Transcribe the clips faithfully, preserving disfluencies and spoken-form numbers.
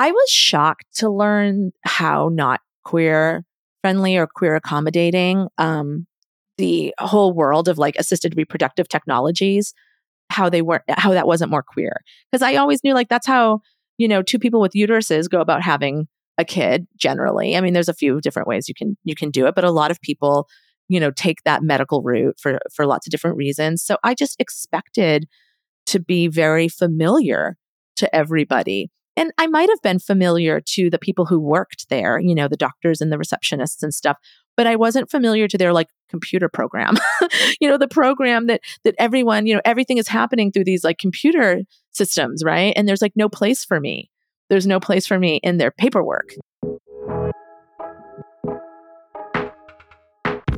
I was shocked to learn how not queer friendly or queer accommodating um, the whole world of like assisted reproductive technologies, how they weren't, how that wasn't more queer. Because I always knew like that's how, you know, two people with uteruses go about having a kid generally. I mean, there's a few different ways you can you can do it, but a lot of people, you know, take that medical route for for lots of different reasons. So I just expected to be very familiar to everybody. And I might have been familiar to the people who worked there, you know, the doctors and the receptionists and stuff, but I wasn't familiar to their like computer program, you know, the program that that everyone, you know, everything is happening through these like computer systems, right? And there's like no place for me. There's no place for me in their paperwork.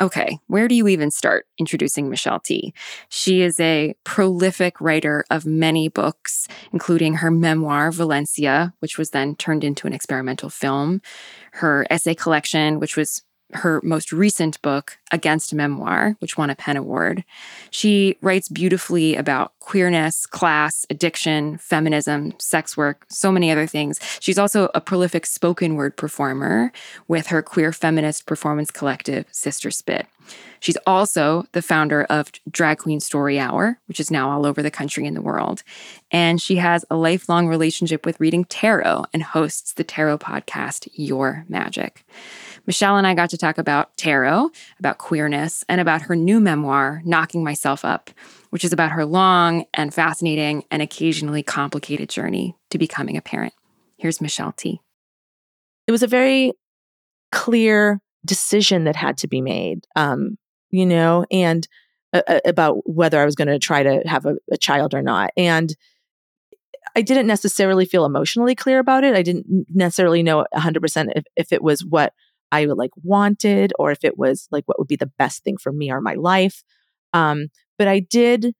Okay, where do you even start introducing Michelle T? She is a prolific writer of many books, including her memoir, Valencia, which was then turned into an experimental film, her essay collection, which was her most recent book, Against Memoir, which won a PEN Award. She writes beautifully about queerness, class, addiction, feminism, sex work, so many other things. She's also a prolific spoken word performer with her queer feminist performance collective, Sister Spit. She's also the founder of Drag Queen Story Hour, which is now all over the country and the world. And she has a lifelong relationship with reading tarot and hosts the tarot podcast, Your Magic. Michelle and I got to talk about tarot, about queerness, and about her new memoir, Knocking Myself Up, which is about her long and fascinating and occasionally complicated journey to becoming a parent. Here's Michelle T. It was a very clear decision that had to be made, um, you know, and uh, about whether I was going to try to have a, a child or not. And I didn't necessarily feel emotionally clear about it. I didn't necessarily know one hundred percent if, if it was what I like wanted or if it was like what would be the best thing for me or my life. Um, but I did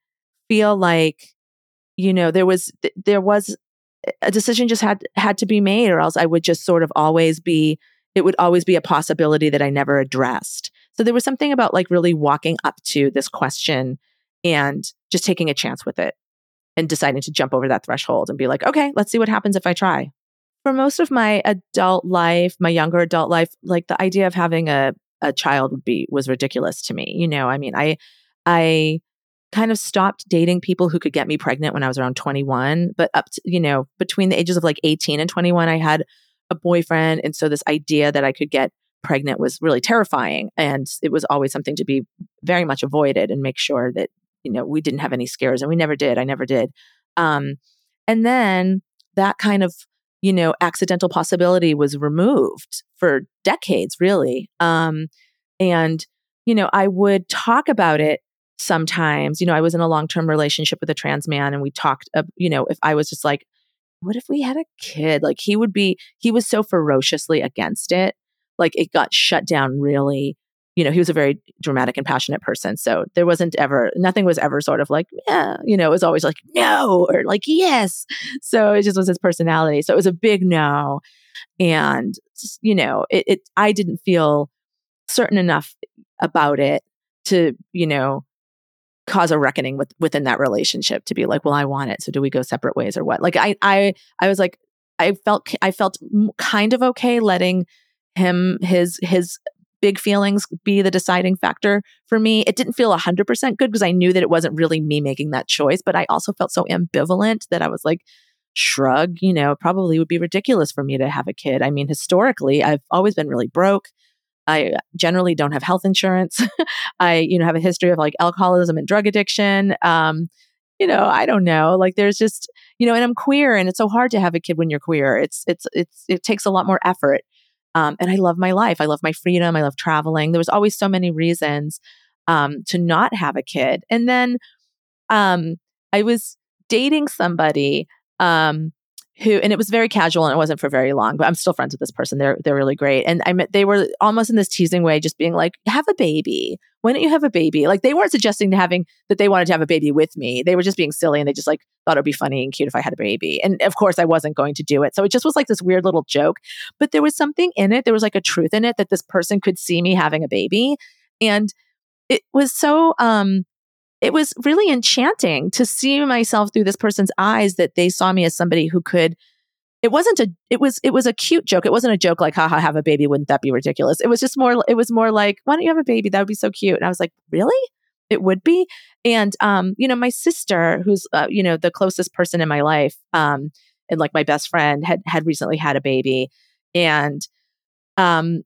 feel like, you know, there was, th- there was a decision just had, had to be made, or else I would just sort of always be, it would always be a possibility that I never addressed. So there was something about like really walking up to this question and just taking a chance with it and deciding to jump over that threshold and be like, okay, let's see what happens if I try. For most of my adult life, my younger adult life, like the idea of having a, a child would be was ridiculous to me. You know, I mean, I I kind of stopped dating people who could get me pregnant when I was around twenty-one. But up to, you know, between the ages of like eighteen and twenty-one, I had a boyfriend. And so this idea that I could get pregnant was really terrifying. And it was always something to be very much avoided and make sure that, you know, we didn't have any scares. And we never did. I never did. Um, and then that kind of, you know, accidental possibility was removed for decades, really. Um, and, you know, I would talk about it sometimes. You know, I was in a long-term relationship with a trans man, and we talked, uh, you know, if I was just like, what if we had a kid? Like he would be, he was so ferociously against it. Like it got shut down really, you know, he was a very dramatic and passionate person. So there wasn't ever, nothing was ever sort of like, yeah, you know, it was always like, no, or like, yes. So it just was his personality. So it was a big no. And, you know, it, it I didn't feel certain enough about it to, you know, cause a reckoning with, within that relationship to be like, well, I want it. So do we go separate ways or what? Like I, I, I was like, I felt, I felt kind of okay letting him, his, his, big feelings be the deciding factor for me. It didn't feel one hundred percent good because I knew that it wasn't really me making that choice, but I also felt so ambivalent that I was like, shrug, you know, it probably would be ridiculous for me to have a kid. I mean, historically, I've always been really broke. I generally don't have health insurance. I, you know, have a history of like alcoholism and drug addiction. Um, you know, I don't know, like there's just, you know, and I'm queer and it's so hard to have a kid when you're queer. It's, it's, it's, it takes a lot more effort. Um, and I love my life. I love my freedom. I love traveling. There was always so many reasons um, to not have a kid. And then um, I was dating somebody um, who, and it was very casual and it wasn't for very long, but I'm still friends with this person. They're they're really great. And I mean, they were almost in this teasing way, just being like, have a baby. Why don't you have a baby? Like they weren't suggesting to having that they wanted to have a baby with me. They were just being silly and they just like thought it would be funny and cute if I had a baby. And of course I wasn't going to do it. So it just was like this weird little joke, but there was something in it. There was like a truth in it that this person could see me having a baby. And it was so, um, it was really enchanting to see myself through this person's eyes, that they saw me as somebody who could, it wasn't a, it was, it was a cute joke. It wasn't a joke like, haha, have a baby. Wouldn't that be ridiculous? It was just more, it was more like, why don't you have a baby? That would be so cute. And I was like, really? It would be. And, um, you know, my sister, who's, uh, you know, the closest person in my life, um, and like my best friend had, had recently had a baby, and, um,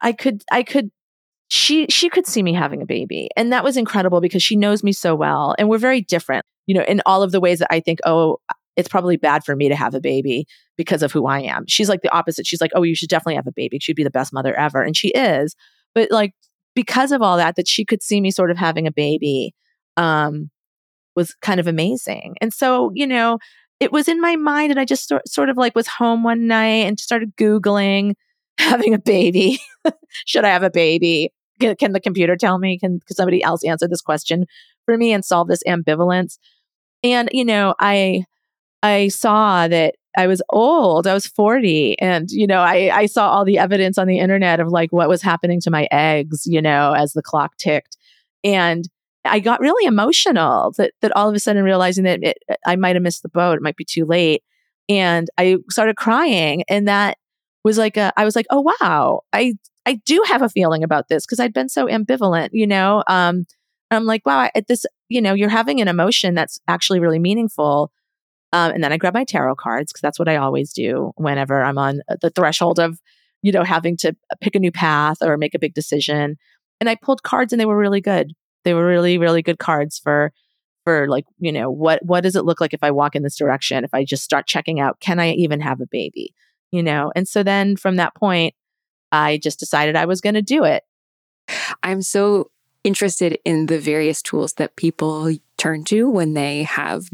I could, I could, She she could see me having a baby. And that was incredible because she knows me so well. And we're very different, you know, in all of the ways that I think, oh, it's probably bad for me to have a baby because of who I am. She's like the opposite. She's like, oh, you should definitely have a baby. She'd be the best mother ever. And she is. But like, because of all that, that she could see me sort of having a baby um, was kind of amazing. And so, you know, it was in my mind. And I just so- sort of like was home one night and started Googling having a baby. Should I have a baby? Can, can the computer tell me? Can, can somebody else answer this question for me and solve this ambivalence? And, you know, I I saw that I was old. I was forty. And, you know, I, I saw all the evidence on the internet of like what was happening to my eggs, you know, as the clock ticked. And I got really emotional that, that all of a sudden realizing that it, I might have missed the boat. It might be too late. And I started crying. And that was like, a, I was like, oh, wow, I I do have a feeling about this because I'd been so ambivalent, you know? Um, I'm like, wow, I, at this, you know, you're having an emotion that's actually really meaningful. Um, and then I grab my tarot cards because that's what I always do whenever I'm on the threshold of, you know, having to pick a new path or make a big decision. And I pulled cards and they were really good. They were really, really good cards for, for like, you know, what, what does it look like if I walk in this direction? If I just start checking out, can I even have a baby? You know? And so then from that point, I just decided I was going to do it. I'm so interested in the various tools that people turn to when they have,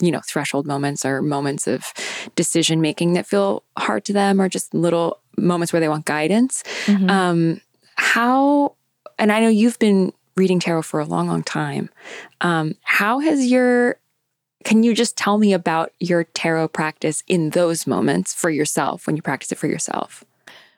you know, threshold moments or moments of decision making that feel hard to them, or just little moments where they want guidance. Mm-hmm. Um, how, and I know you've been reading tarot for a long, long time. Um, how has your Can you just tell me about your tarot practice in those moments for yourself, when you practice it for yourself?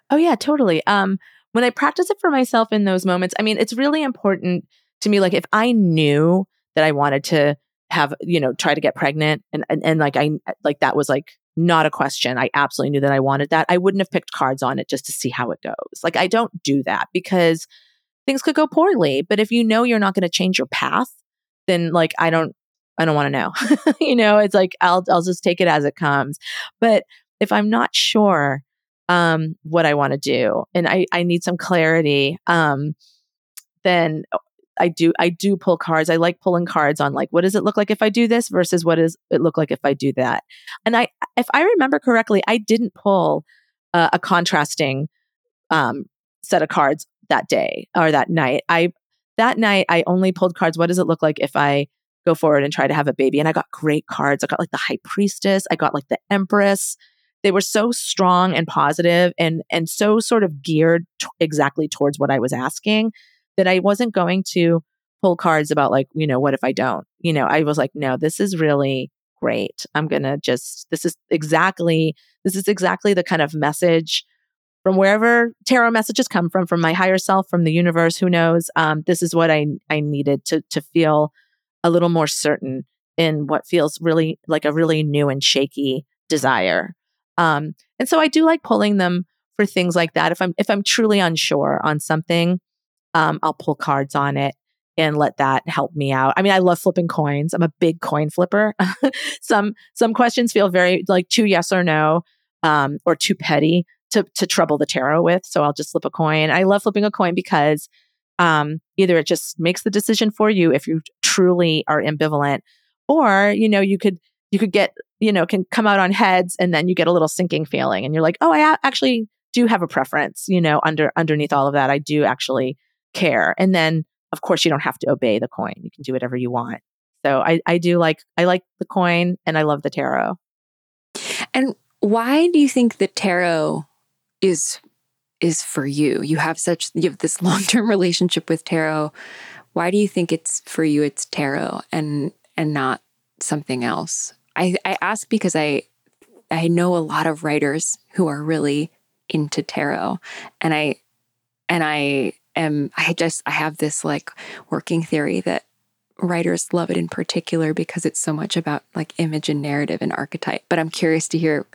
Oh, yeah, totally. Um, when I practice it for myself in those moments, I mean, it's really important to me. Like if I knew that I wanted to have, you know, try to get pregnant and, and, and like, I, like that was like not a question. I absolutely knew that I wanted that. I wouldn't have picked cards on it just to see how it goes. Like I don't do that because things could go poorly, but if you know, you're not going to change your path, then like, I don't, I don't want to know, you know, it's like, I'll, I'll just take it as it comes. But if I'm not sure, um, what I want to do, and I, I need some clarity, um, then I do, I do pull cards. I like pulling cards on like, what does it look like if I do this versus what does it look like if I do that? And I, if I remember correctly, I didn't pull uh, a contrasting, um, set of cards that day or that night. I, that night I only pulled cards. What does it look like if I go forward and try to have a baby? And I got great cards. I got like the High Priestess. I got like the Empress. They were so strong and positive and and so sort of geared t- exactly towards what I was asking that I wasn't going to pull cards about like, you know, what if I don't? You know, I was like, no, this is really great. I'm going to just, this is exactly, this is exactly the kind of message from wherever tarot messages come from, from my higher self, from the universe, who knows? Um, this is what I I needed to to feel a little more certain in what feels really like a really new and shaky desire. Um, and so I do like pulling them for things like that. If I'm, if I'm truly unsure on something, um, I'll pull cards on it and let that help me out. I mean, I love flipping coins. I'm a big coin flipper. some, some questions feel very like too yes or no, um, or too petty to, to trouble the tarot with. So I'll just flip a coin. I love flipping a coin because, um, either it just makes the decision for you if you truly are ambivalent, or, you know, you could, you could get, you know, can come out on heads and then you get a little sinking feeling and you're like, oh, I actually do have a preference, you know, under, underneath all of that, I do actually care. And then of course you don't have to obey the coin. You can do whatever you want. So I, I do like, I like the coin and I love the tarot. And why do you think that tarot is is for you? You have such you have this long-term relationship with tarot. Why do you think it's for you? It's tarot and and not something else. I, I ask because I I know a lot of writers who are really into tarot, and I and I am I just I have this like working theory that writers love it in particular because it's so much about like image and narrative and archetype. But I'm curious to hear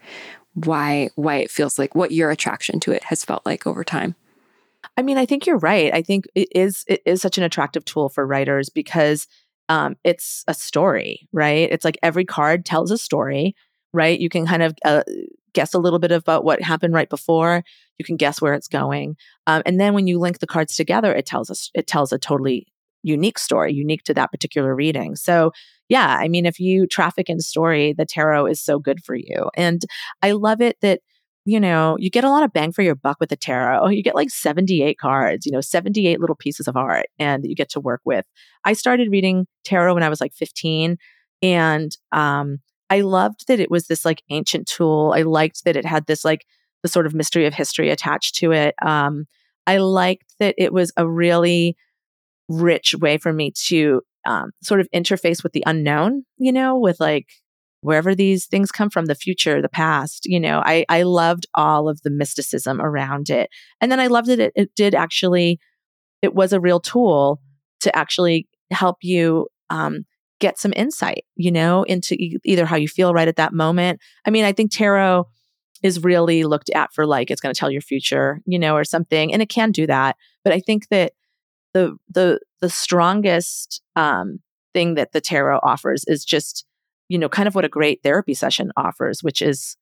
why why it feels like what your attraction to it has felt like over time. I mean, I think you're right. I think it is it is such an attractive tool for writers because um, it's a story, right? It's like every card tells a story, right? You can kind of uh, guess a little bit about what happened right before. You can guess where it's going, um, and then when you link the cards together, it tells us it tells a totally unique story, unique to that particular reading. So yeah, I mean, if you traffic in story, the tarot is so good for you. And I love it that, you know, you get a lot of bang for your buck with the tarot. You get like seventy-eight cards, you know, seventy-eight little pieces of art and you get to work with. I started reading tarot when I was like fifteen, and um, I loved that it was this like ancient tool. I liked that it had this like the sort of mystery of history attached to it. Um, I liked that it was a really rich way for me to um, sort of interface with the unknown, you know, with like wherever these things come from, the future, the past, you know, I, I loved all of the mysticism around it. And then I loved that it, it did actually, it was a real tool to actually help you um, get some insight, you know, into e- either how you feel right at that moment. I mean, I think tarot is really looked at for like, it's going to tell your future, you know, or something, and it can do that. But I think that The the the strongest um, thing that the tarot offers is just, you know, kind of what a great therapy session offers, which is,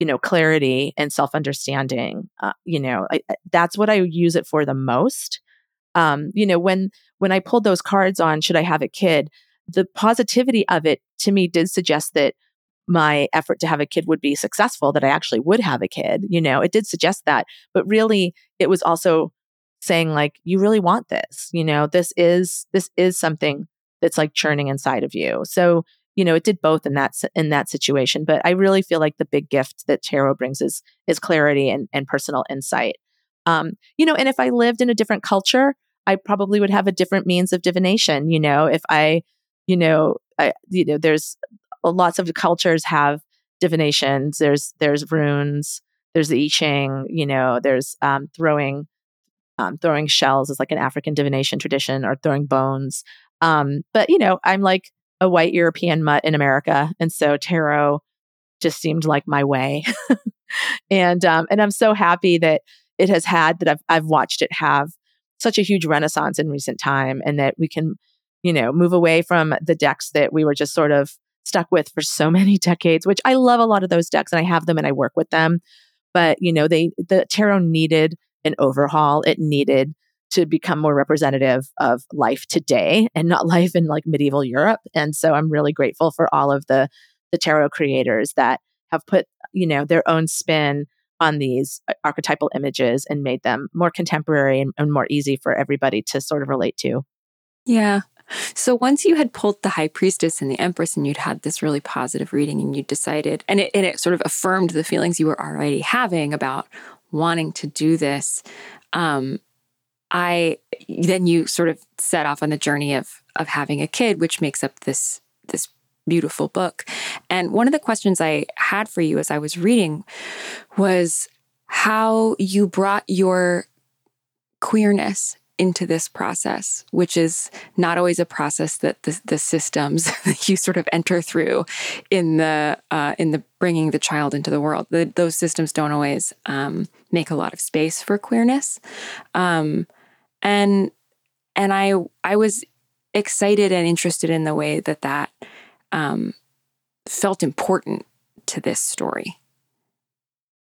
you know, clarity and self-understanding. Uh, you know, I, that's what I use it for the most. Um, you know, when when I pulled those cards on, should I have a kid? The positivity of it to me did suggest that my effort to have a kid would be successful, that I actually would have a kid. You know, it did suggest that, but really, it was also saying like, you really want this, you know, this is, this is something that's like churning inside of you. So, you know, it did both in that, in that situation, but I really feel like the big gift that tarot brings is, is clarity and, and personal insight. Um, you know, and if I lived in a different culture, I probably would have a different means of divination. You know, if I, you know, I, you know, there's lots of cultures have divinations. There's, there's runes, there's the I Ching, you know, there's um, throwing, Um, throwing shells is like an African divination tradition, or throwing bones. Um, but, you know, I'm like a white European mutt in America. And so tarot just seemed like my way. and um, and I'm so happy that it has had, that I've, I've watched it have such a huge renaissance in recent time, and that we can, you know, move away from the decks that we were just sort of stuck with for so many decades, which I love a lot of those decks and I have them and I work with them. But, you know, they the tarot needed an overhaul. It needed to become more representative of life today and not life in like medieval Europe. And so I'm really grateful for all of the the tarot creators that have put, you know, their own spin on these archetypal images and made them more contemporary and, and more easy for everybody to sort of relate to. Yeah. So once you had pulled the High Priestess and the Empress, and you'd had this really positive reading, and you decided, and it and it sort of affirmed the feelings you were already having about wanting to do this, um, I then you sort of set off on the journey of of having a kid, which makes up this this beautiful book. And one of the questions I had for you as I was reading was how you brought your queerness into this process, which is not always a process that the, the systems that you sort of enter through in the uh, in the bringing the child into the world. The, those systems don't always um, make a lot of space for queerness, um, and and I I was excited and interested in the way that that um, felt important to this story.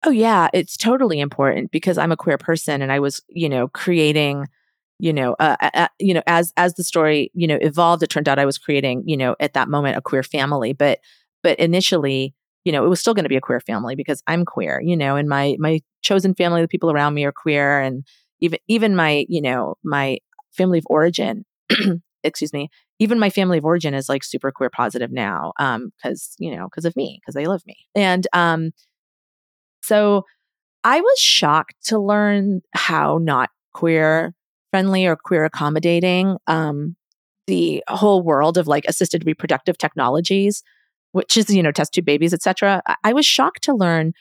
Oh yeah, it's totally important because I'm a queer person, and I was you know creating. You know, uh, uh, you know, as as the story, you know, evolved, it turned out I was creating, you know, at that moment, a queer family. But but initially, you know, it was still going to be a queer family because I'm queer, you know, and my my chosen family, the people around me are queer. And even even my, you know, my family of origin, excuse me, even my family of origin is like super queer positive now, um, because, you know, because of me, because they love me. And um, so I was shocked to learn how not queer friendly or queer accommodating um, the whole world of like assisted reproductive technologies, which is, you know, test tube babies, et cetera. I-, I was shocked to learn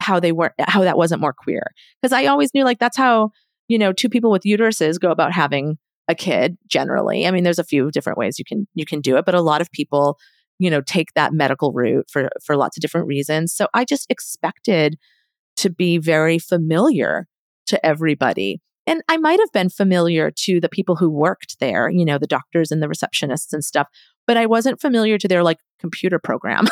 how they were, how that wasn't more queer. Because I always knew like that's how, you know, two people with uteruses go about having a kid generally. I mean, there's a few different ways you can, you can do it, but a lot of people, you know, take that medical route for, for lots of different reasons. So I just expected to be very familiar to everybody. And I might have been familiar to the people who worked there, you know, the doctors and the receptionists and stuff, but I wasn't familiar to their like computer program,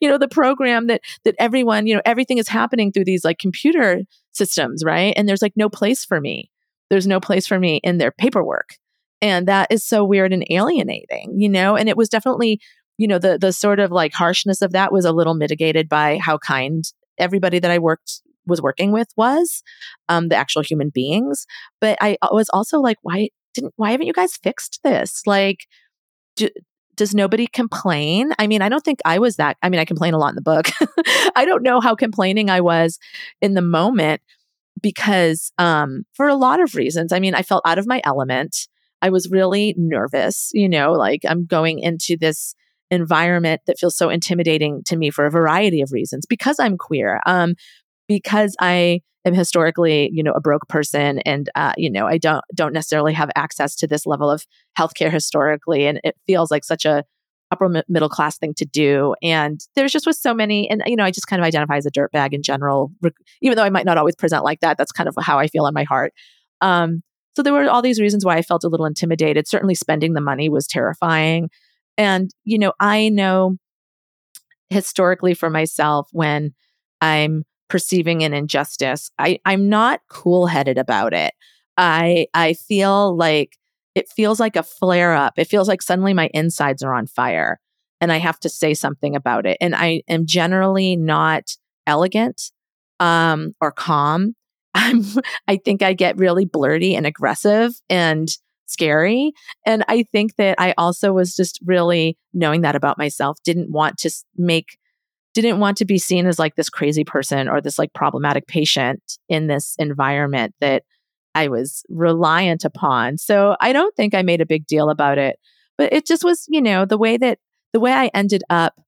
you know, the program that, that everyone, you know, everything is happening through these like computer systems, right? And there's like no place for me. There's no place for me in their paperwork. And that is so weird and alienating, you know? And it was definitely, you know, the, the sort of like harshness of that was a little mitigated by how kind everybody that I worked was working with was, um, the actual human beings. But I was also like, why didn't, why haven't you guys fixed this? Like, do, does nobody complain? I mean, I don't think I was that. I mean, I complain a lot in the book. I don't know how complaining I was in the moment because, um, for a lot of reasons. I mean, I felt out of my element. I was really nervous, you know, like I'm going into this environment that feels so intimidating to me for a variety of reasons because I'm queer. Um, Because I am historically, you know, a broke person, and uh, you know, I don't don't necessarily have access to this level of healthcare historically, and it feels like such a upper mi- middle class thing to do. And there's just was so many, and you know, I just kind of identify as a dirtbag in general, re- even though I might not always present like that. That's kind of how I feel in my heart. Um, so there were all these reasons why I felt a little intimidated. Certainly, spending the money was terrifying, and you know, I know historically for myself when I'm perceiving an injustice, I, I'm not cool-headed about it. I I feel like it feels like a flare-up. It feels like suddenly my insides are on fire and I have to say something about it. And I am generally not elegant um, or calm. I'm, I think I get really blurty and aggressive and scary. And I think that I also was just really knowing that about myself, didn't want to make didn't want to be seen as like this crazy person or this like problematic patient in this environment that I was reliant upon. So I don't think I made a big deal about it, but it just was, you know, the way that the way I ended up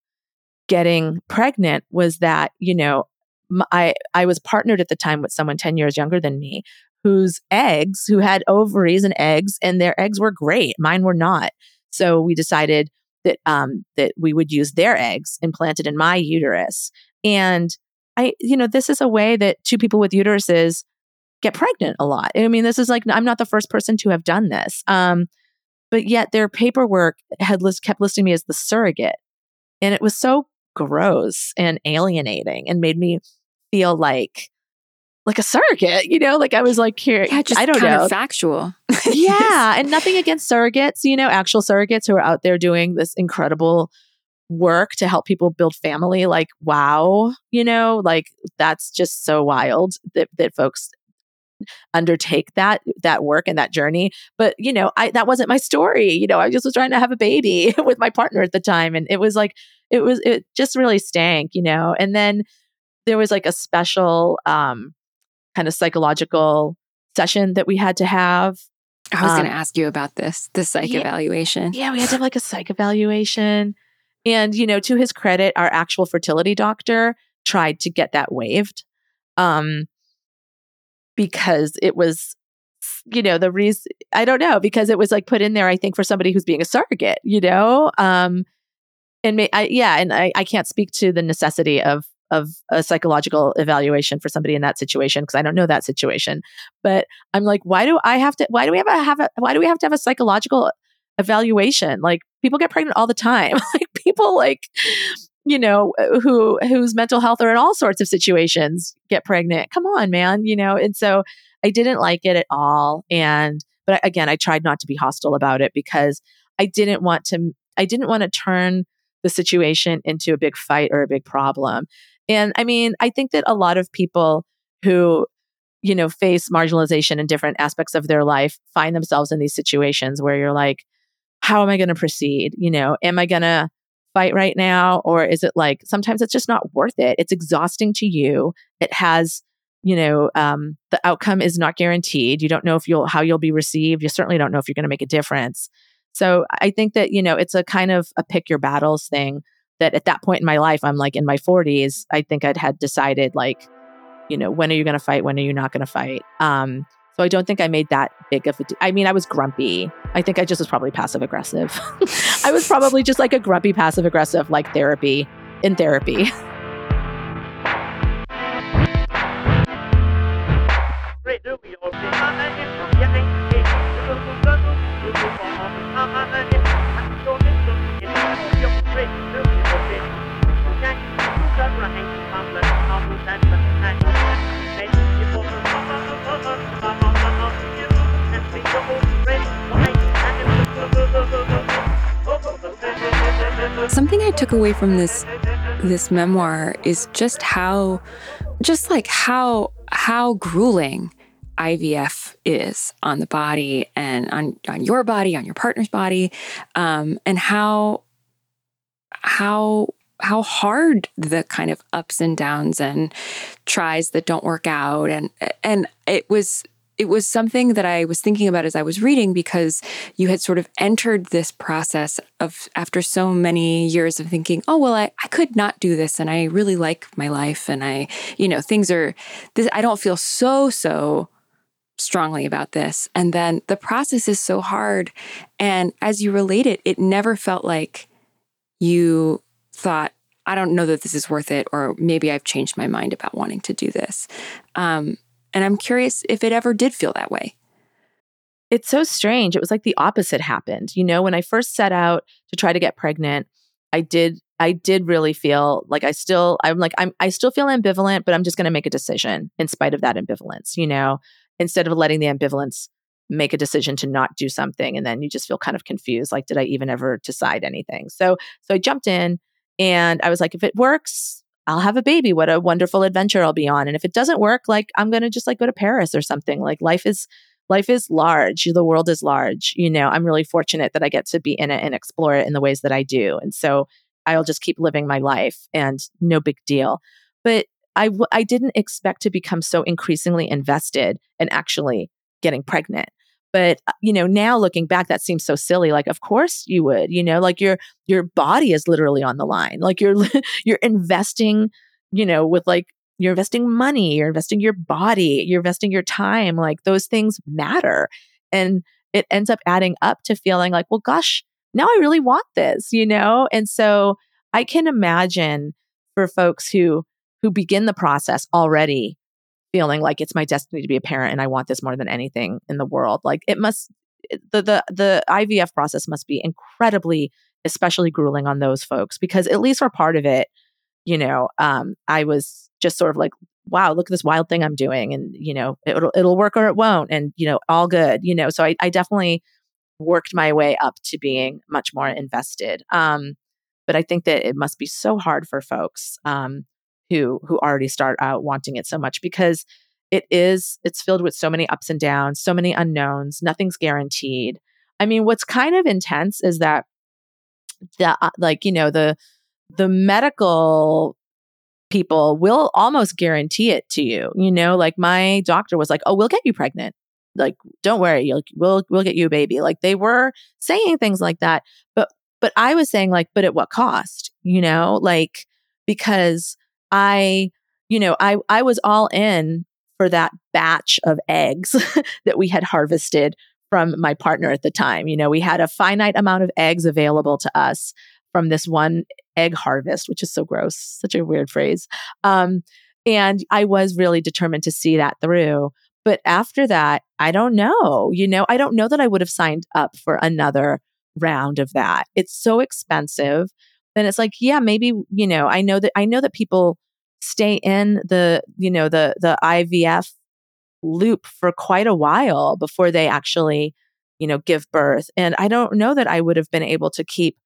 getting pregnant was that, you know, my, I, I was partnered at the time with someone ten years younger than me whose eggs, who had ovaries and eggs, and their eggs were great. Mine were not. So we decided that um that we would use their eggs implanted in my uterus. And I, you know, this is a way that two people with uteruses get pregnant a lot. I mean, this is like, I'm not the first person to have done this. Um, but yet their paperwork had list, kept listing me as the surrogate. And it was so gross and alienating and made me feel like, like a surrogate, you know, like I was like, here, yeah, just I don't know. Factual. Yeah. And nothing against surrogates, you know, actual surrogates who are out there doing this incredible work to help people build family. Like, wow, you know, like that's just so wild that, that folks undertake that, that work and that journey. But, you know, I, that wasn't my story. You know, I just was trying to have a baby with my partner at the time. And it was like, it was, it just really stank, you know, and then there was like a special, um, kind of psychological session that we had to have. I was um, going to ask you about this, the psych yeah, evaluation. Yeah, we had to have like a psych evaluation. And, you know, to his credit, our actual fertility doctor tried to get that waived um, because it was, you know, the reason, I don't know, because it was like put in there, I think, for somebody who's being a surrogate, you know? Um, and may, I, yeah, and I, I can't speak to the necessity of of a psychological evaluation for somebody in that situation, because I don't know that situation. But I'm like, why do I have to, why do we have a, have a, why do we have to have a psychological evaluation? Like people get pregnant all the time. Like people like, you know, who, whose mental health are in all sorts of situations get pregnant. Come on, man, you know? And so I didn't like it at all. And, but again, I tried not to be hostile about it because I didn't want to, I didn't want to turn the situation into a big fight or a big problem. And I mean, I think that a lot of people who, you know, face marginalization in different aspects of their life find themselves in these situations where you're like, how am I going to proceed? You know, am I going to fight right now? Or is it like, sometimes it's just not worth it. It's exhausting to you. It has, you know, um, the outcome is not guaranteed. You don't know if you'll, how you'll be received. You certainly don't know if you're going to make a difference. So I think that, you know, it's a kind of a pick your battles thing that at that point in my life, I'm like in my forties, I think I'd had decided like, you know, when are you going to fight? When are you not going to fight? Um, so I don't think I made that big of a, de- I mean, I was grumpy. I think I just was probably passive aggressive. I was probably just like a grumpy, passive aggressive, like therapy in therapy. Something I took away from this this memoir is just how just like how how grueling I V F is on the body and on, on your body, on your partner's body, um, and how how how hard the kind of ups and downs and tries that don't work out, and and it was it was something that I was thinking about as I was reading, because you had sort of entered this process of, after so many years of thinking, oh, well, I, I could not do this. And I really like my life. And I, you know, things are, this, I don't feel so, so strongly about this. And then the process is so hard. And as you relate it, it never felt like you thought, I don't know that this is worth it, or maybe I've changed my mind about wanting to do this. Um, And I'm curious if it ever did feel that way. It's so strange. It was like the opposite happened. You know, when I first set out to try to get pregnant, I did I did really feel like I still I'm like I'm I still feel ambivalent, but I'm just going to make a decision in spite of that ambivalence, you know, instead of letting the ambivalence make a decision to not do something, and then you just feel kind of confused, like, did I even ever decide anything? So so I jumped in and I was like, if it works, I'll have a baby. What a wonderful adventure I'll be on. And if it doesn't work, like, I'm going to just like go to Paris or something. Like, life is, life is large. The world is large. You know, I'm really fortunate that I get to be in it and explore it in the ways that I do. And so I'll just keep living my life and no big deal. But I, w- I didn't expect to become so increasingly invested in actually getting pregnant. But, you know, now looking back, that seems so silly. Like, of course you would, you know, like your, your body is literally on the line. Like you're, you're investing, you know, with like, you're investing money, you're investing your body, you're investing your time. Like, those things matter. And it ends up adding up to feeling like, well, gosh, now I really want this, you know? And so I can imagine for folks who, who begin the process already feeling like it's my destiny to be a parent and I want this more than anything in the world. Like, it must, the the the I V F process must be incredibly, especially grueling on those folks, because at least for part of it, you know, um, I was just sort of like, wow, look at this wild thing I'm doing, and you know, it'll it'll work or it won't, and you know, all good, you know. So I I definitely worked my way up to being much more invested. Um, but I think that it must be so hard for folks. Um, who who already start out wanting it so much, because it is, it's filled with so many ups and downs, so many unknowns, nothing's guaranteed. I mean, what's kind of intense is that the uh, like, you know, the the medical people will almost guarantee it to you, you know, like my doctor was like, "Oh, we'll get you pregnant. Like, don't worry, like we'll we'll get you a baby." Like, they were saying things like that, but but I was saying like, "But at what cost?" You know, like, because I, you know, I, I was all in for that batch of eggs that we had harvested from my partner at the time. You know, we had a finite amount of eggs available to us from this one egg harvest, which is so gross, such a weird phrase. Um, and I was really determined to see that through. But after that, I don't know, you know, I don't know that I would have signed up for another round of that. It's so expensive. Then it's like, yeah, maybe, you know, I know that, I know that people stay in the, you know, the, the I V F loop for quite a while before they actually, you know, give birth. And I don't know that I would have been able to keep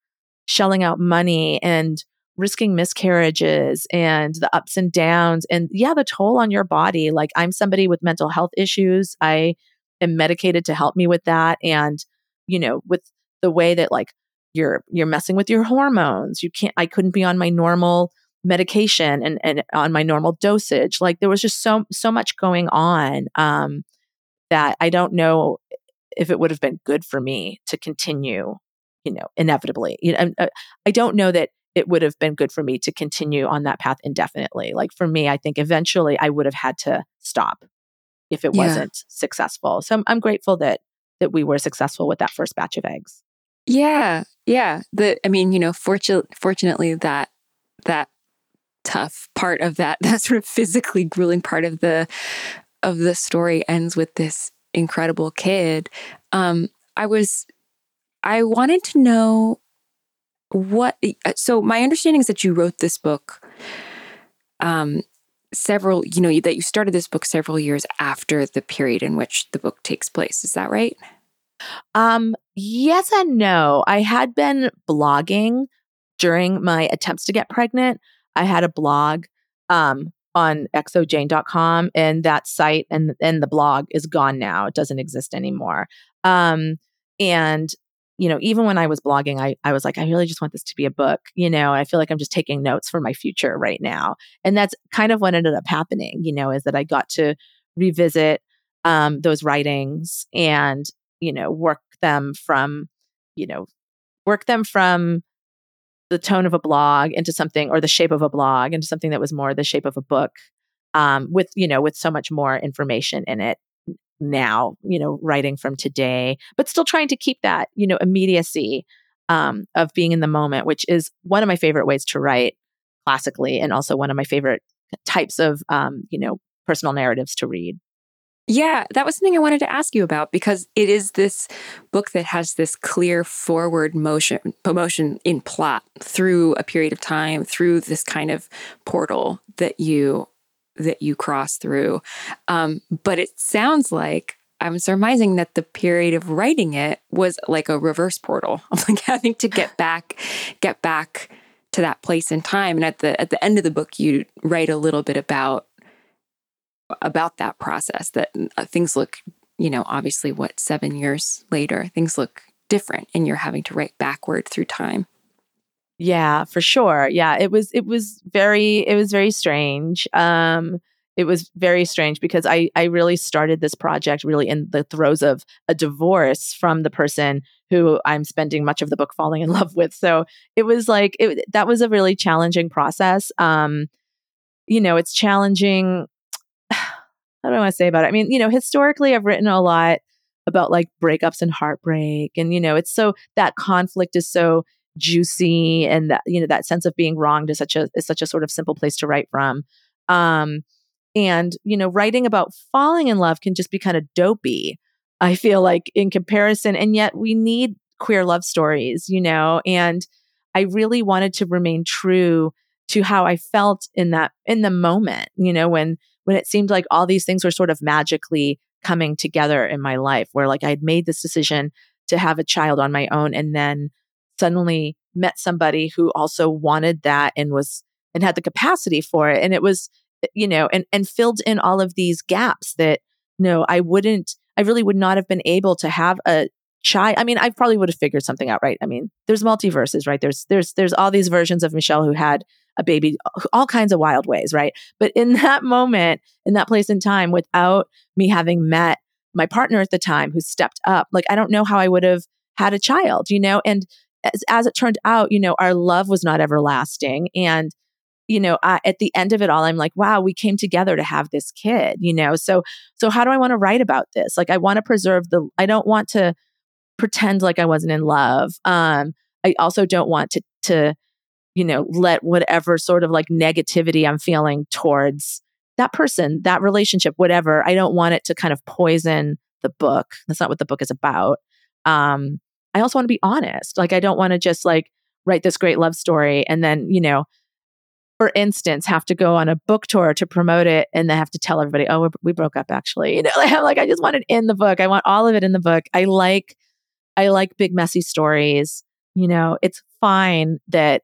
shelling out money and risking miscarriages and the ups and downs and yeah, the toll on your body. Like, I'm somebody with mental health issues. I am medicated to help me with that. And, you know, with the way that like you're you're messing with your hormones. You can't. I couldn't be on my normal medication and and on my normal dosage. Like there was just so so much going on um, that I don't know if it would have been good for me to continue. You know, inevitably, you know, I, I don't know that it would have been good for me to continue on that path indefinitely. Like for me, I think eventually I would have had to stop if it yeah. wasn't successful. So I'm, I'm grateful that that we were successful with that first batch of eggs. Yeah, yeah. The I mean, you know, fortu- fortunately that that tough part of that that sort of physically grueling part of the of the story ends with this incredible kid. Um, I was. I wanted to know what, so my understanding is that you wrote this book um, several, you know, that you started this book several years after the period in which the book takes place. Is that right? Um, yes and no. I had been blogging during my attempts to get pregnant. I had a blog um, on exojane dot com, and that site and, and the blog is gone now. It doesn't exist anymore. Um, and you know, even when I was blogging, I, I was like, I really just want this to be a book. You know, I feel like I'm just taking notes for my future right now. And that's kind of what ended up happening, you know, is that I got to revisit um, those writings and, you know, work them from, you know, work them from the tone of a blog into something, or the shape of a blog into something that was more the shape of a book um, with, you know, with so much more information in it. Now, you know, writing from today, but still trying to keep that, you know, immediacy um, of being in the moment, which is one of my favorite ways to write classically, and also one of my favorite types of, um, you know, personal narratives to read. Yeah, that was something I wanted to ask you about, because it is this book that has this clear forward motion, motion in plot through a period of time, through this kind of portal that you that you cross through. Um, but it sounds like, I'm surmising that the period of writing it was like a reverse portal. I'm like having to get back, get back to that place in time. And at the, at the end of the book, you write a little bit about, about that process, that things look, you know, obviously what, seven years later, things look different and you're having to write backward through time. Yeah, for sure. Yeah, it was it was very it was very strange. Um, it was very strange because I I really started this project really in the throes of a divorce from the person who I'm spending much of the book falling in love with. So it was like it, that was a really challenging process. Um, you know, it's challenging. What do I want to say about it? I mean, you know, historically, I've written a lot about like breakups and heartbreak, and you know, it's so that conflict is so juicy, and that, you know, that sense of being wronged is such a is such a sort of simple place to write from, um, and you know, writing about falling in love can just be kind of dopey, I feel like, in comparison. And yet we need queer love stories, you know, and I really wanted to remain true to how I felt in that in the moment, you know, when when it seemed like all these things were sort of magically coming together in my life, where like I'd made this decision to have a child on my own, and then suddenly met somebody who also wanted that and was, and had the capacity for it. And it was, you know, and, and filled in all of these gaps that, no, I wouldn't, I really would not have been able to have a child. I mean, I probably would have figured something out, right? I mean, there's multiverses, right? There's, there's, there's all these versions of Michelle who had a baby, all kinds of wild ways, right? But in that moment, in that place in time, without me having met my partner at the time who stepped up, like, I don't know how I would have had a child, you know? And As, as it turned out, you know, our love was not everlasting. And, you know, I, at the end of it all, I'm like, wow, we came together to have this kid, you know? So, so how do I want to write about this? Like, I want to preserve the, I don't want to pretend like I wasn't in love. Um, I also don't want to, to, you know, let whatever sort of like negativity I'm feeling towards that person, that relationship, whatever, I don't want it to kind of poison the book. That's not what the book is about. Um, I also want to be honest. Like, I don't want to just like write this great love story and then, you know, for instance, have to go on a book tour to promote it and then have to tell everybody, oh, we broke up actually. You know, like, I just want it in the book. I want all of it in the book. I like, I like big, messy stories. You know, it's fine that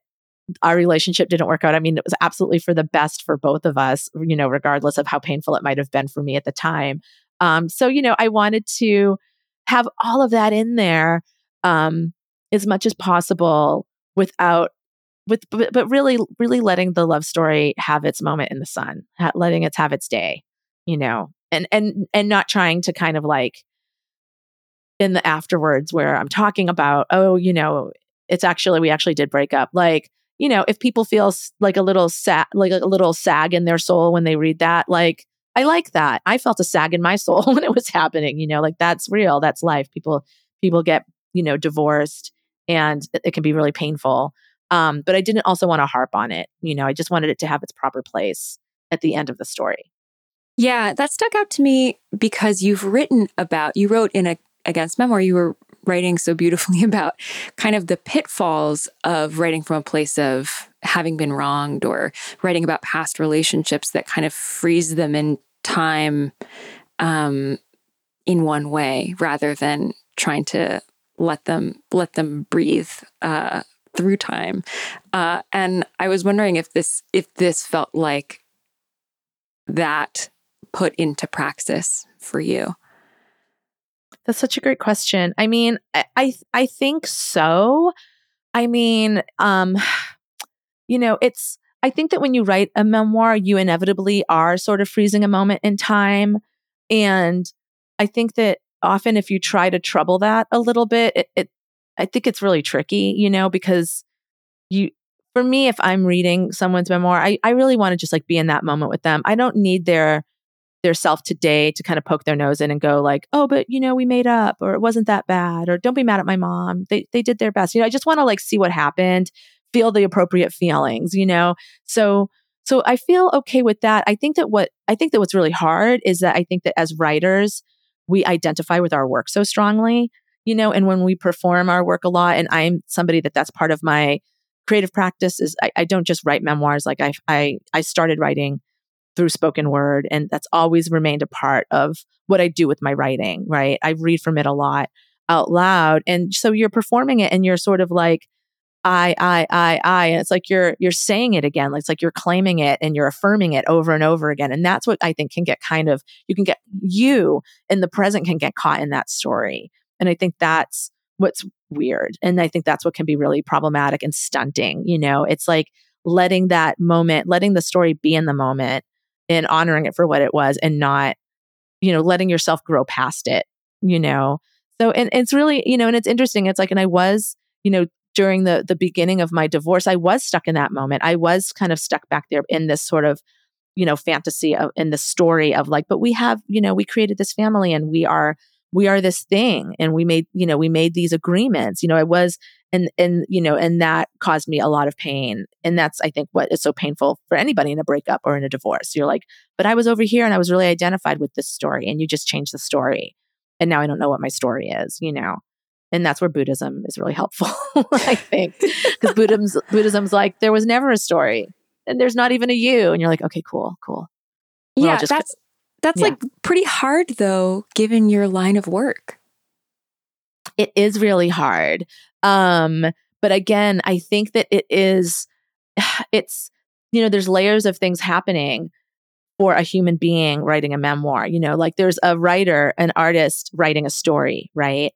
our relationship didn't work out. I mean, it was absolutely for the best for both of us, you know, regardless of how painful it might have been for me at the time. Um, so, you know, I wanted to have all of that in there. Um, as much as possible without, with, but, but really, really letting the love story have its moment in the sun, ha- letting it have its day, you know, and, and, and not trying to kind of like in the afterwards where I'm talking about, oh, you know, it's actually, we actually did break up. Like, you know, if people feel s- like a little sag, like a little sag in their soul when they read that, like, I like that. I felt a sag in my soul when it was happening, you know, like that's real. That's life. People, people get, you know, divorced and it, it can be really painful. Um, but I didn't also want to harp on it. You know, I just wanted it to have its proper place at the end of the story. Yeah. That stuck out to me because you've written about, you wrote in a, Against Memoir, you were writing so beautifully about kind of the pitfalls of writing from a place of having been wronged or writing about past relationships that kind of freeze them in time um, in one way rather than trying to let them let them breathe uh, through time. Uh, and I was wondering if this if this felt like that put into praxis for you. That's such a great question. I mean, I I, I think so. I mean, um, you know, it's, I think that when you write a memoir, you inevitably are sort of freezing a moment in time. And I think that often if you try to trouble that a little bit, it, it I think it's really tricky, you know, because you, for me, if I'm reading someone's memoir, I, I really want to just like be in that moment with them. I don't need their their self today to kind of poke their nose in and go like, oh, but you know, we made up, or it wasn't that bad, or don't be mad at my mom. They they did their best. You know, I just want to like see what happened, feel the appropriate feelings, you know? So, so I feel okay with that. I think that what, I think that what's really hard is that I think that as writers, we identify with our work so strongly, you know, and when we perform our work a lot, and I'm somebody that that's part of my creative practice is I, I don't just write memoirs. Like I, I, I started writing through spoken word. And that's always remained a part of what I do with my writing, right? I read from it a lot out loud. And so you're performing it and you're sort of like, I, I, I, I, and it's like, you're, you're saying it again. It's like you're claiming it and you're affirming it over and over again. And that's what I think can get kind of, you can get you in the present can get caught in that story. And I think that's what's weird. And I think that's what can be really problematic and stunting. You know, it's like letting that moment, letting the story be in the moment, and honoring it for what it was and not, you know, letting yourself grow past it, you know? So, and, and it's really, you know, and it's interesting. It's like, and I was, you know, during the the beginning of my divorce, I was stuck in that moment. I was kind of stuck back there in this sort of, you know, fantasy of, in the story of like, but we have, you know, we created this family and we are, we are this thing. And we made, you know, we made these agreements, you know, I was, and, and, you know, and that caused me a lot of pain. And that's, I think, what is so painful for anybody in a breakup or in a divorce. You're like, but I was over here and I was really identified with this story and you just changed the story. And now I don't know what my story is, you know? And that's where Buddhism is really helpful, I think. Because Buddhism's, Buddhism's like, there was never a story and there's not even a you. And you're like, okay, cool, cool. We're yeah, just that's, co- that's yeah. like pretty hard though, given your line of work. It is really hard. Um, but again, I think that it is, it's, you know, there's layers of things happening for a human being writing a memoir, you know, like there's a writer, an artist writing a story, right?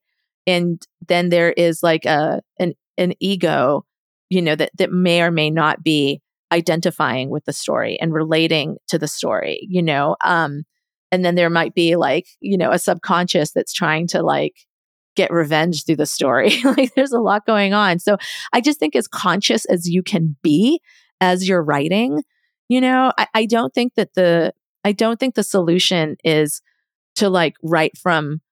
And then there is like a, an, an ego, you know, that, that may or may not be identifying with the story and relating to the story, you know? Um, and then there might be like, you know, a subconscious that's trying to like, get revenge through the story. Like there's a lot going on. So I just think as conscious as you can be as you're writing, you know, I, I don't think that the, I don't think the solution is to like write from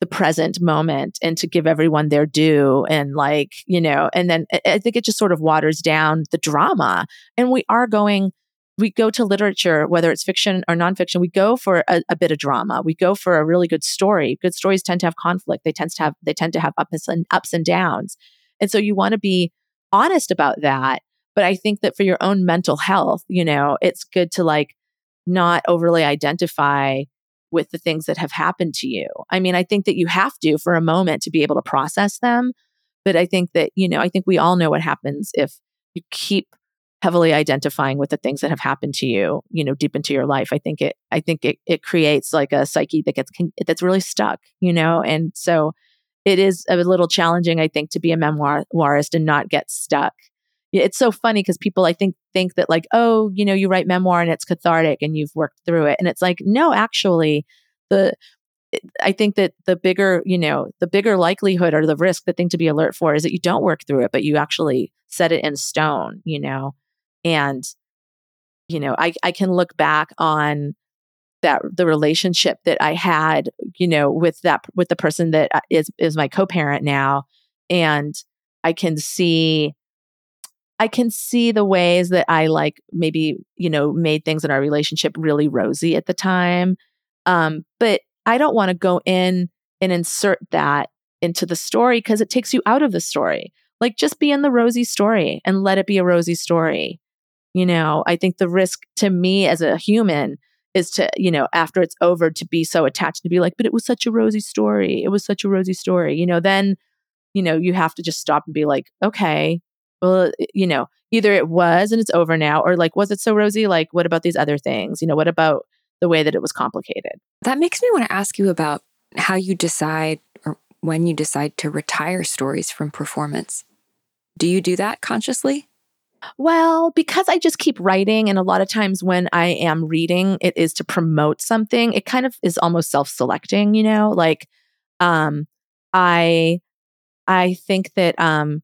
the present moment and to give everyone their due and like, you know, and then I, I think it just sort of waters down the drama. And we are going, we go to literature, whether it's fiction or nonfiction, we go for a, a bit of drama. We go for a really good story. Good stories tend to have conflict. They tend to have, they tend to have ups and ups and downs. And so you want to be honest about that. But I think that for your own mental health, you know, it's good to like not overly identify with the things that have happened to you. I mean, I think that you have to for a moment to be able to process them. But I think that, you know, I think we all know what happens if you keep heavily identifying with the things that have happened to you, you know, deep into your life. I think it, I think it, it creates like a psyche that gets, can, that's really stuck, you know? And so it is a little challenging, I think, to be a memoirist and not get stuck. It's so funny because people, I think, think that like, oh, you know, you write memoir and it's cathartic and you've worked through it. And it's like, no, actually, the I think that the bigger, you know, the bigger likelihood or the risk, the thing to be alert for is that you don't work through it, but you actually set it in stone, you know. And, you know, I, I can look back on that, the relationship that I had, you know, with that, with the person that is, is my co-parent now. And I can see, I can see the ways that I like maybe, you know, made things in our relationship really rosy at the time. Um, but I don't want to go in and insert that into the story because it takes you out of the story. Like, just be in the rosy story and let it be a rosy story. You know, I think the risk to me as a human is to, you know, after it's over, to be so attached, to be like, but it was such a rosy story. It was such a rosy story. You know, then, you know, you have to just stop and be like, okay, well, you know, either it was and it's over now, or like, was it so rosy? Like, what about these other things? You know, what about the way that it was complicated? That makes me want to ask you about how you decide or when you decide to retire stories from performance. Do you do that consciously? Well, because I just keep writing, and a lot of times when I am reading, it is to promote something. It kind of is almost self-selecting, you know, like, um, I, I think that, um,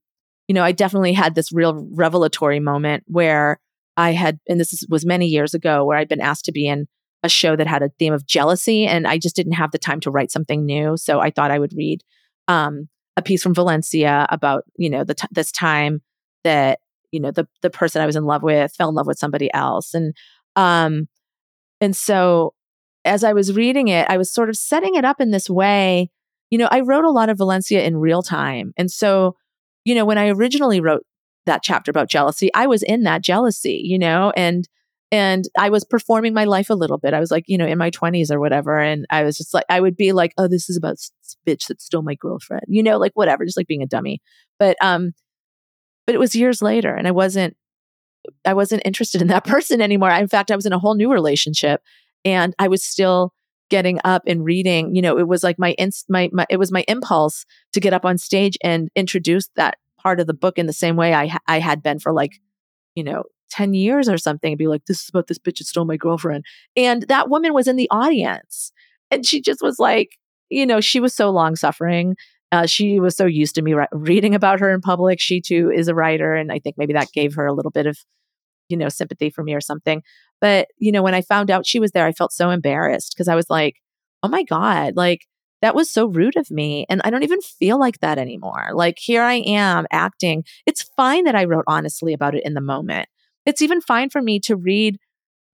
you know, I definitely had this real revelatory moment where I had, and this is, was many years ago, where I'd been asked to be in a show that had a theme of jealousy, and I just didn't have the time to write something new. So I thought I would read, um, a piece from Valencia about, you know, the, t- this time that, you know, the, the person I was in love with fell in love with somebody else. And, um, and so as I was reading it, I was sort of setting it up in this way. You know, I wrote a lot of Valencia in real time. And so, you know, when I originally wrote that chapter about jealousy, I was in that jealousy, you know, and, and I was performing my life a little bit. I was like, you know, in my twenties or whatever. And I was just like, I would be like, oh, this is about this bitch that stole my girlfriend, you know, like whatever, just like being a dummy. But, um, But it was years later, and I wasn't, I wasn't interested in that person anymore. I, in fact, I was in a whole new relationship, and I was still getting up and reading. You know, it was like my, inst- my, my, it was my impulse to get up on stage and introduce that part of the book in the same way I, I had been for like, you know, ten years or something, and be like, this is about this bitch that stole my girlfriend. And that woman was in the audience, and she just was like, you know, she was so long suffering. Uh, she was so used to me re- reading about her in public. She too is a writer. And I think maybe that gave her a little bit of, you know, sympathy for me or something. But, you know, when I found out she was there, I felt so embarrassed because I was like, oh my God, like that was so rude of me. And I don't even feel like that anymore. Like, here I am acting. It's fine that I wrote honestly about it in the moment. It's even fine for me to read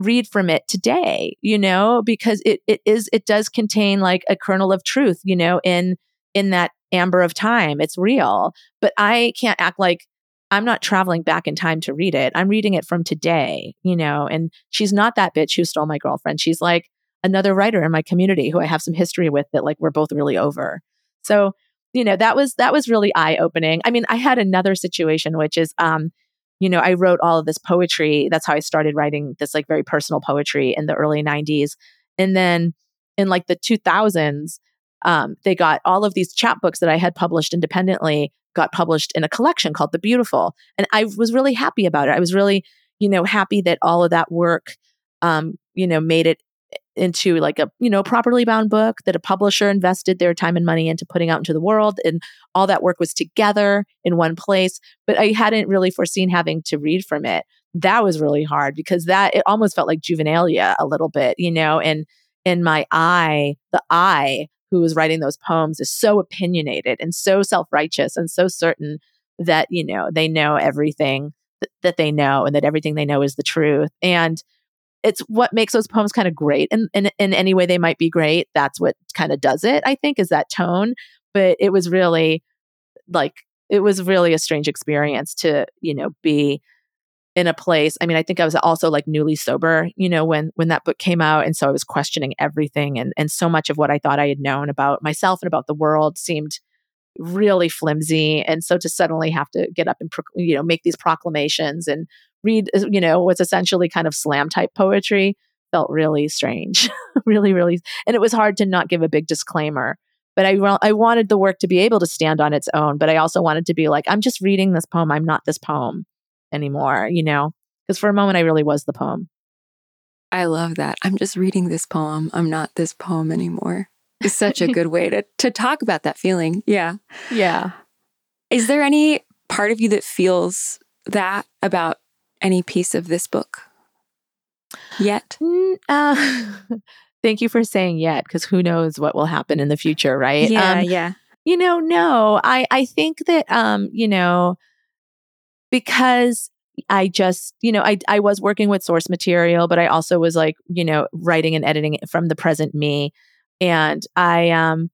read from it today, you know, because it it is, it does contain like a kernel of truth, you know, in in that amber of time. It's real, but I can't act like I'm not traveling back in time to read it. I'm reading it from today, you know, and she's not that bitch who stole my girlfriend. She's like another writer in my community who I have some history with that like we're both really over. So, you know, that was, that was really eye-opening. I mean, I had another situation, which is, um, you know, I wrote all of this poetry. That's how I started writing this like very personal poetry in the early nineties. And then in like the two thousands, Um, they got all of these chapbooks that I had published independently, got published in a collection called The Beautiful. And I was really happy about it. I was really, you know, happy that all of that work, um, you know, made it into like a, you know, properly bound book that a publisher invested their time and money into putting out into the world. And all that work was together in one place. But I hadn't really foreseen having to read from it. That was really hard because that, it almost felt like juvenilia a little bit, you know, and in my eye, the eye who is writing those poems is so opinionated and so self-righteous and so certain that, you know, they know everything th- that they know and that everything they know is the truth. And it's what makes those poems kind of great. And in any way they might be great, that's what kind of does it, I think, is that tone. But it was really like, it was really a strange experience to, you know, be in a place. I mean, I think I was also like newly sober, you know, when, when that book came out. And so I was questioning everything, and, and so much of what I thought I had known about myself and about the world seemed really flimsy. And so to suddenly have to get up and, pro- you know, make these proclamations and read, you know, what's essentially kind of slam type poetry felt really strange, really, really. And it was hard to not give a big disclaimer. But I, I wanted the work to be able to stand on its own. But I also wanted to be like, I'm just reading this poem. I'm not this poem anymore, you know? Because for a moment, I really was the poem. I love that. I'm just reading this poem. I'm not this poem anymore. It's such a good way to to talk about that feeling. Yeah. Yeah. Is there any part of you that feels that about any piece of this book yet? Mm, uh, thank you for saying yet, because who knows what will happen in the future, right? Yeah, um, yeah. You know, no, I, I think that, um, you know, because I just, you know, I, I was working with source material, but I also was like, you know, writing and editing it from the present me. And I, um,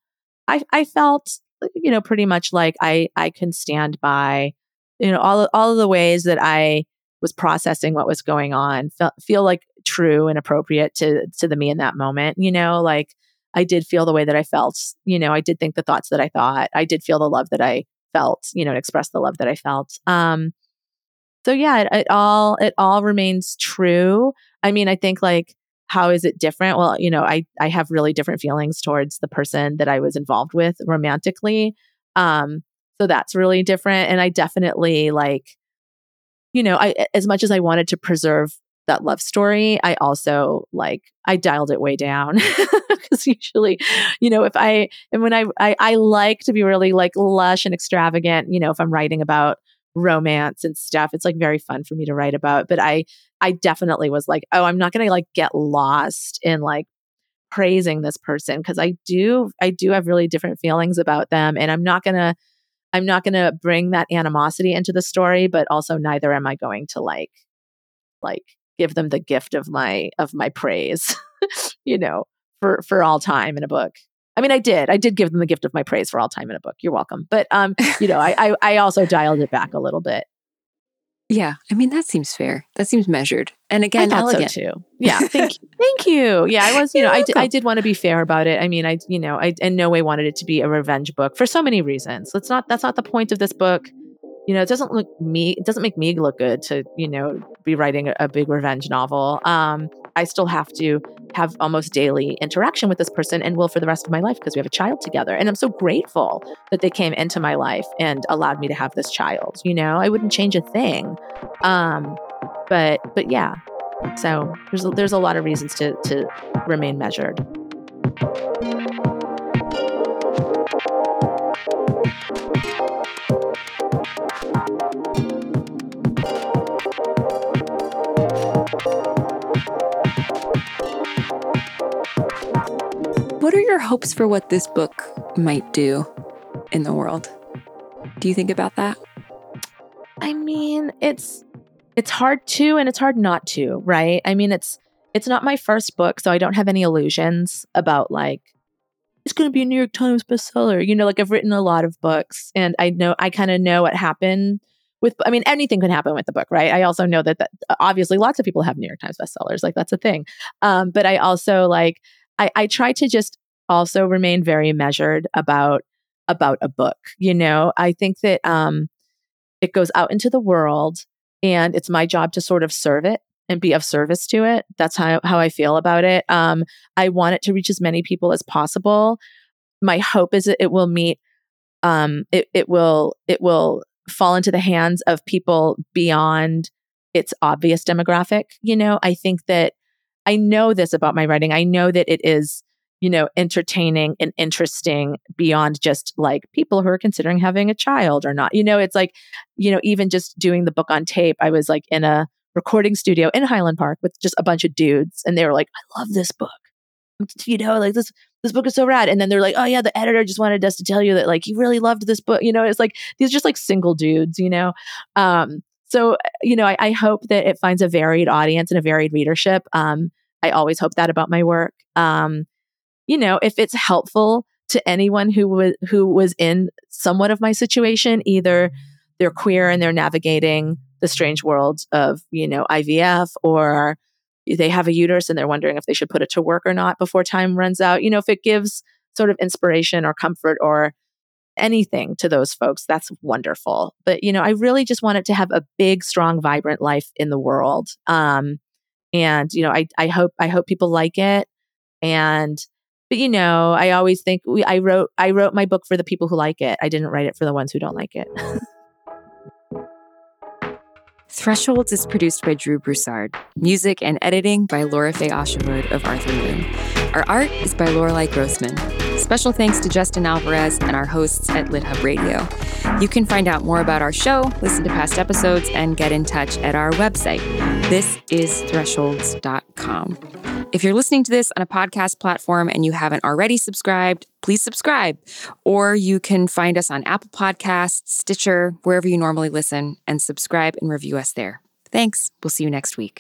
I, I felt, you know, pretty much like I, I can stand by, you know, all, all of the ways that I was processing what was going on, feel, feel like true and appropriate to, to the me in that moment. You know, like I did feel the way that I felt, you know, I did think the thoughts that I thought, I did feel the love that I felt, you know, and express the love that I felt. Um, so yeah, it, it all, it all remains true. I mean, I think like, how is it different? Well, you know, I, I have really different feelings towards the person that I was involved with romantically. Um, so that's really different. And I definitely like, you know, I, as much as I wanted to preserve that love story, I also like, I dialed it way down because usually, you know, if I, and when I, I, I like to be really like lush and extravagant, you know, if I'm writing about romance and stuff, it's like very fun for me to write about. But I, I definitely was like, oh, I'm not going to like get lost in like praising this person. Cause I do, I do have really different feelings about them, and I'm not going to, I'm not going to bring that animosity into the story, but also neither am I going to like, like give them the gift of my, of my praise, you know, for, for all time in a book. I mean, I did. I did give them the gift of my praise for all time in a book. You're welcome. But, um, you know, I, I, I also dialed it back a little bit. Yeah. I mean, that seems fair. That seems measured. And again, I thought elegant. So too. Yeah. Thank you. Thank you. Yeah. I was, you know, I, d- I did want to be fair about it. I mean, I, you know, I in no way wanted it to be a revenge book for so many reasons. Let's not, that's not the point of this book. You know, it doesn't look me, it doesn't make me look good to, you know, be writing a, a big revenge novel. Um, I still have to have almost daily interaction with this person and will for the rest of my life because we have a child together. And I'm so grateful that they came into my life and allowed me to have this child. You know, I wouldn't change a thing. Um, but but yeah, so there's a, there's a lot of reasons to to remain measured. What are your hopes for what this book might do in the world? Do you think about that? I mean, it's it's hard to and it's hard not to, right? I mean, it's it's not my first book, so I don't have any illusions about like it's going to be a New York Times bestseller. You know, like I've written a lot of books, and I know I kind of know what happened with. I mean, anything can happen with the book, right? I also know that, that obviously lots of people have New York Times bestsellers, like that's a thing. Um, but I also like. I, I try to just also remain very measured about about a book. You know, I think that um, it goes out into the world, and it's my job to sort of serve it and be of service to it. That's how how I feel about it. Um, I want it to reach as many people as possible. My hope is that it will meet. Um, it it will it will fall into the hands of people beyond its obvious demographic. You know, I think that. I know this about my writing. I know that it is, you know, entertaining and interesting beyond just like people who are considering having a child or not. You know, it's like, you know, even just doing the book on tape, I was like in a recording studio in Highland Park with just a bunch of dudes, and they were like, I love this book. You know, like this this book is so rad. And then they're like, oh yeah, the editor just wanted us to tell you that like you really loved this book. You know, it's like these just like single dudes, you know. Um So, you know, I, I hope that it finds a varied audience and a varied readership. Um, I always hope that about my work. Um, you know, if it's helpful to anyone who was who was in somewhat of my situation, either they're queer and they're navigating the strange world of, you know, I V F, or they have a uterus and they're wondering if they should put it to work or not before time runs out. You know, if it gives sort of inspiration or comfort or anything to those folks, that's wonderful. But, you know, I really just want it to have a big, strong, vibrant life in the world. Um, and, you know, I, I hope, I hope people like it. And But, you know, I always think we, I wrote I wrote my book for the people who like it. I didn't write it for the ones who don't like it. Thresholds is produced by Drew Broussard. Music and editing by Laura Faye Osherwood of Arthur Moon. Our art is by Lorelei Grossman. Special thanks to Justin Alvarez and our hosts at Lit Hub Radio. You can find out more about our show, listen to past episodes, and get in touch at our website. This is thresholds dot com. If you're listening to this on a podcast platform and you haven't already subscribed, please subscribe. Or you can find us on Apple Podcasts, Stitcher, wherever you normally listen, and subscribe and review us there. Thanks. We'll see you next week.